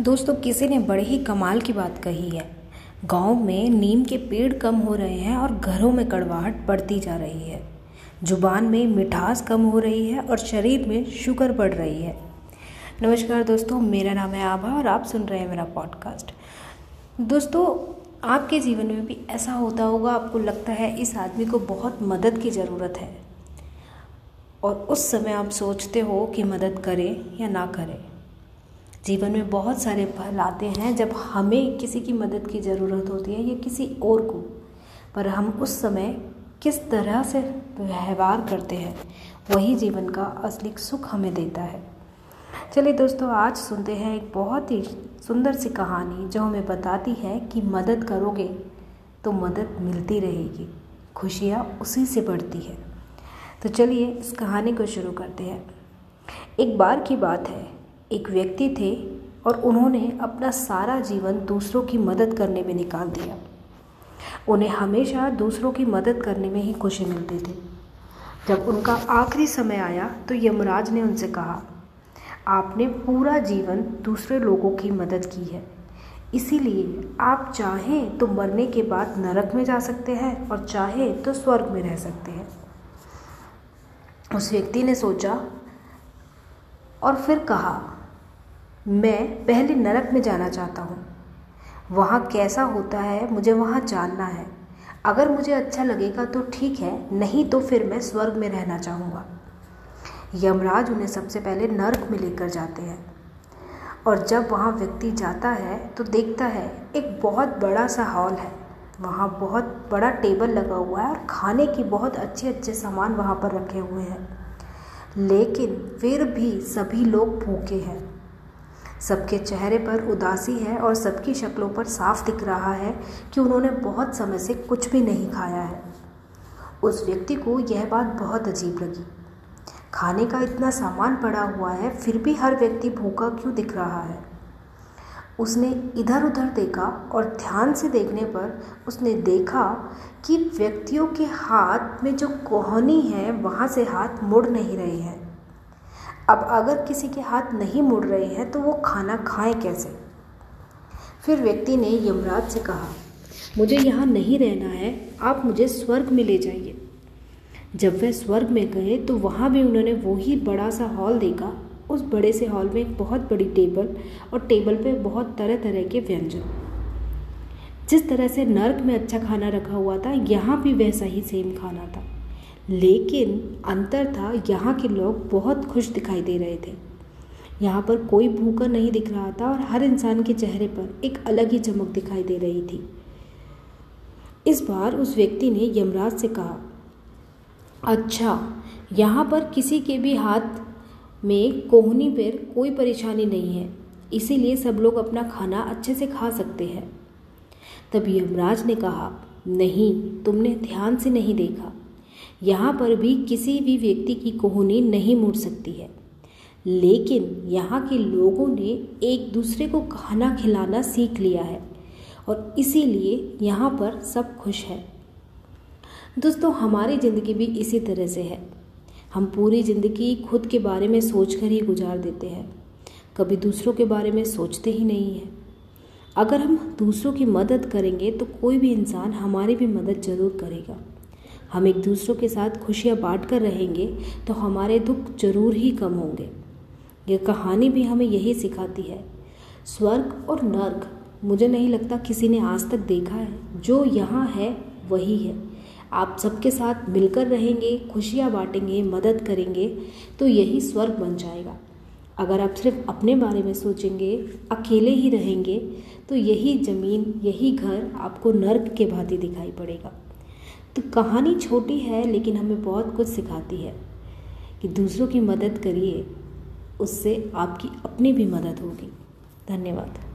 दोस्तों किसी ने बड़े ही कमाल की बात कही है। गांव में नीम के पेड़ कम हो रहे हैं और घरों में कड़वाहट बढ़ती जा रही है, जुबान में मिठास कम हो रही है और शरीर में शुगर बढ़ रही है। नमस्कार दोस्तों, मेरा नाम है आभा और आप सुन रहे हैं मेरा पॉडकास्ट। दोस्तों आपके जीवन में भी ऐसा होता होगा, आपको लगता है इस आदमी को बहुत मदद की ज़रूरत है और उस समय आप सोचते हो कि मदद करें या ना करें। जीवन में बहुत सारे पल आते हैं जब हमें किसी की मदद की ज़रूरत होती है या किसी और को, पर हम उस समय किस तरह से व्यवहार करते हैं वही जीवन का असली सुख हमें देता है। चलिए दोस्तों, आज सुनते हैं एक बहुत ही सुंदर सी कहानी जो हमें बताती है कि मदद करोगे तो मदद मिलती रहेगी, खुशियाँ उसी से बढ़ती है। तो चलिए इस कहानी को शुरू करते हैं। एक बार की बात है, एक व्यक्ति थे और उन्होंने अपना सारा जीवन दूसरों की मदद करने में निकाल दिया। उन्हें हमेशा दूसरों की मदद करने में ही खुशी मिलती थी। जब उनका आखिरी समय आया तो यमराज ने उनसे कहा, आपने पूरा जीवन दूसरे लोगों की मदद की है, इसीलिए आप चाहें तो मरने के बाद नरक में जा सकते हैं और चाहे तो स्वर्ग में रह सकते हैं। उस व्यक्ति ने सोचा और फिर कहा, मैं पहले नरक में जाना चाहता हूँ, वहाँ कैसा होता है मुझे वहाँ जानना है। अगर मुझे अच्छा लगेगा तो ठीक है, नहीं तो फिर मैं स्वर्ग में रहना चाहूँगा। यमराज उन्हें सबसे पहले नरक में लेकर जाते हैं और जब वहाँ व्यक्ति जाता है तो देखता है एक बहुत बड़ा सा हॉल है, वहाँ बहुत बड़ा टेबल लगा हुआ है और खाने की बहुत अच्छे अच्छे सामान वहाँ पर रखे हुए हैं, लेकिन फिर भी सभी लोग भूखे हैं। सबके चेहरे पर उदासी है और सबकी शक्लों पर साफ दिख रहा है कि उन्होंने बहुत समय से कुछ भी नहीं खाया है। उस व्यक्ति को यह बात बहुत अजीब लगी, खाने का इतना सामान पड़ा हुआ है फिर भी हर व्यक्ति भूखा क्यों दिख रहा है। उसने इधर उधर देखा और ध्यान से देखने पर उसने देखा कि व्यक्तियों के हाथ में जो कोहनी है वहाँ से हाथ मुड़ नहीं रहे हैं। अब अगर किसी के हाथ नहीं मुड़ रहे हैं तो वो खाना खाए कैसे। फिर व्यक्ति ने यमराज से कहा, मुझे यहाँ नहीं रहना है, आप मुझे स्वर्ग में ले जाइए। जब वह स्वर्ग में गए तो वहाँ भी उन्होंने वही बड़ा सा हॉल देखा। उस बड़े से हॉल में एक बहुत बड़ी टेबल और टेबल पे बहुत तरह तरह के व्यंजन। जिस तरह से नर्क में अच्छा खाना रखा हुआ था, यहाँ भी वैसा ही सेम खाना था, लेकिन अंतर था, यहाँ के लोग बहुत खुश दिखाई दे रहे थे। यहाँ पर कोई भूखा नहीं दिख रहा था और हर इंसान के चेहरे पर एक अलग ही चमक दिखाई दे रही थी। इस बार उस व्यक्ति ने यमराज से कहा, अच्छा, यहाँ पर किसी के भी हाथ में कोहनी पर कोई परेशानी नहीं है, इसीलिए सब लोग अपना खाना अच्छे से खा सकते हैं। तब यमराज ने कहा, नहीं, तुमने ध्यान से नहीं देखा, यहाँ पर भी किसी भी व्यक्ति की कोहनी नहीं मुड़ सकती है, लेकिन यहाँ के लोगों ने एक दूसरे को खाना खिलाना सीख लिया है और इसीलिए यहाँ पर सब खुश है। दोस्तों हमारी ज़िंदगी भी इसी तरह से है, हम पूरी ज़िंदगी खुद के बारे में सोचकर ही गुजार देते हैं, कभी दूसरों के बारे में सोचते ही नहीं है। अगर हम दूसरों की मदद करेंगे तो कोई भी इंसान हमारी भी मदद ज़रूर करेगा। हम एक दूसरों के साथ खुशियाँ बाँट कर रहेंगे तो हमारे दुख जरूर ही कम होंगे। यह कहानी भी हमें यही सिखाती है। स्वर्ग और नर्क मुझे नहीं लगता किसी ने आज तक देखा है, जो यहाँ है वही है। आप सबके साथ मिलकर रहेंगे, खुशियाँ बांटेंगे, मदद करेंगे तो यही स्वर्ग बन जाएगा। अगर आप सिर्फ अपने बारे में सोचेंगे, अकेले ही रहेंगे तो यही ज़मीन, यही घर आपको नर्क के भांति दिखाई पड़ेगा। तो कहानी छोटी है लेकिन हमें बहुत कुछ सिखाती है कि दूसरों की मदद करिए, उससे आपकी अपनी भी मदद होगी। धन्यवाद।